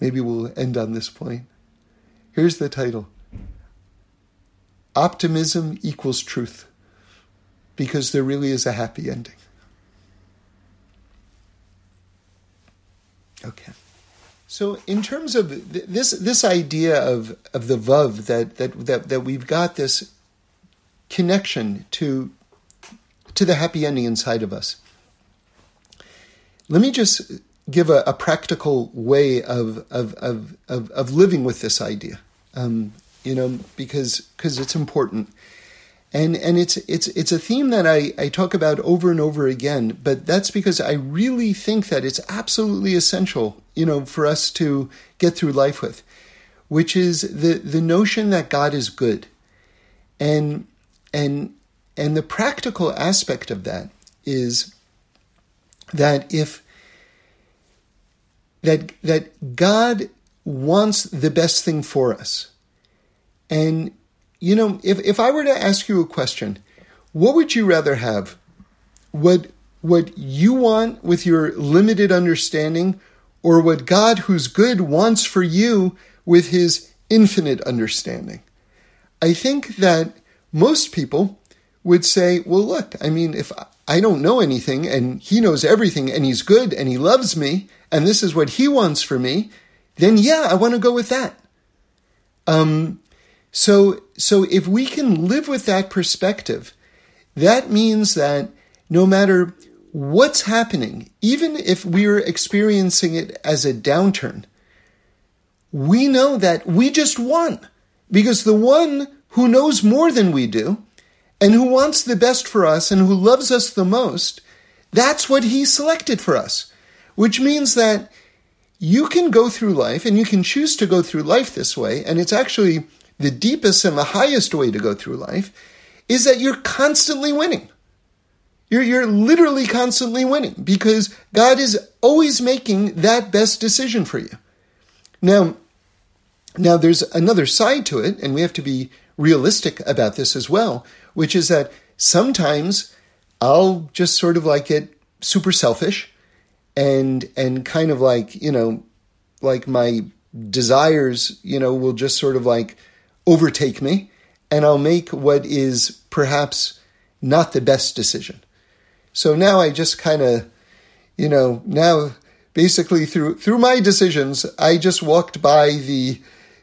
Maybe we'll end on this point. Here's the title. Optimism equals truth. Because there really is a happy ending. Okay. So in terms of this idea of the Vav, that we've got this connection to the happy ending inside of us, let me just give a practical way of living with this idea, because it's important, and it's a theme that I talk about over and over again. But that's because I really think that it's absolutely essential, for us to get through life with, which is the notion that God is good. And the practical aspect of that is that God wants the best thing for us. And, if I were to ask you a question, what would you rather have? What you want with your limited understanding, or what God, who's good, wants for you with his infinite understanding. I think that most people would say, well, look, I mean, if I don't know anything and he knows everything and he's good and he loves me and this is what he wants for me, then yeah, I want to go with that. So if we can live with that perspective, that means that no matter what's happening, even if we're experiencing it as a downturn, we know that we just won, because the one who knows more than we do and who wants the best for us and who loves us the most, that's what he selected for us, which means that you can go through life and you can choose to go through life this way, and it's actually the deepest and the highest way to go through life, is that you're constantly winning. You're literally constantly winning because God is always making that best decision for you. Now there's another side to it, and we have to be realistic about this as well, which is that sometimes I'll just sort of like get super selfish and kind of like, you know, like my desires, you know, will just sort of like overtake me, and I'll make what is perhaps not the best decision. So now I just kind of, you know, now basically through my decisions, I just walked by the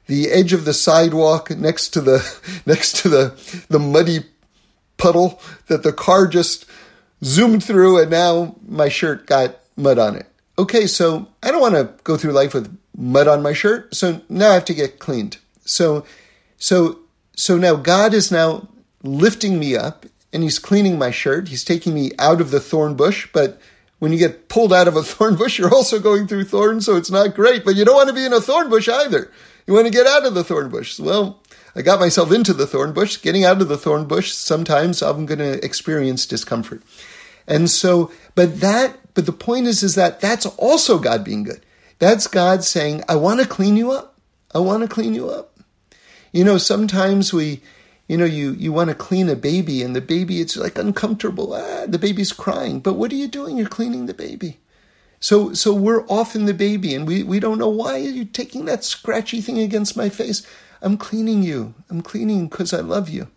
edge of the sidewalk next to the muddy puddle that the car just zoomed through, and now my shirt got mud on it. Okay, so I don't want to go through life with mud on my shirt, so now I have to get cleaned. So now God is now lifting me up, and he's cleaning my shirt. He's taking me out of the thorn bush, but when you get pulled out of a thorn bush, you're also going through thorns, so it's not great, but you don't want to be in a thorn bush either. You want to get out of the thorn bush. Well, I got myself into the thorn bush. Getting out of the thorn bush, sometimes I'm going to experience discomfort. And so, but the point is that that's also God being good. That's God saying, I want to clean you up. I want to clean you up. You know, sometimes we, you know, you want to clean a baby, and the baby, it's like uncomfortable. The baby's crying. But what are you doing? You're cleaning the baby. So we're off in the baby, and we don't know why you're taking that scratchy thing against my face. I'm cleaning you. I'm cleaning because I love you.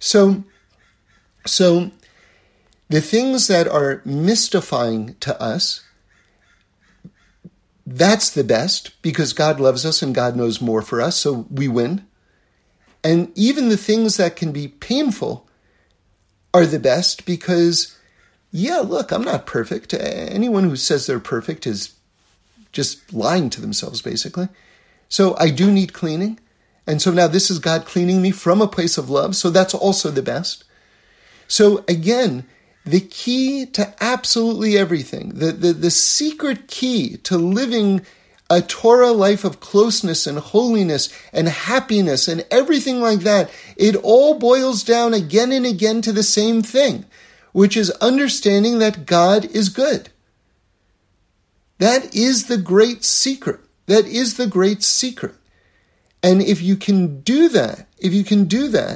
So the things that are mystifying to us, that's the best, because God loves us and God knows more for us, so we win. And even the things that can be painful are the best because, yeah, look, I'm not perfect. Anyone who says they're perfect is just lying to themselves, basically. So I do need cleaning. And so now this is God cleaning me from a place of love, so that's also the best. So again, the key to absolutely everything, the secret key to living a Torah life of closeness and holiness and happiness and everything like that, it all boils down again and again to the same thing, which is understanding that God is good. That is the great secret. That is the great secret. And if you can do that,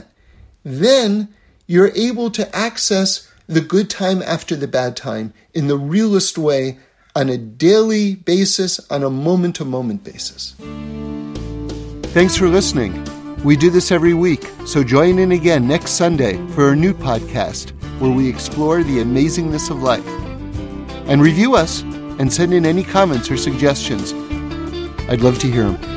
then you're able to access the good time after the bad time in the realest way, on a daily basis, on a moment-to-moment basis. Thanks for listening. We do this every week, so join in again next Sunday for our new podcast where we explore the amazingness of life. And review us and send in any comments or suggestions. I'd love to hear them.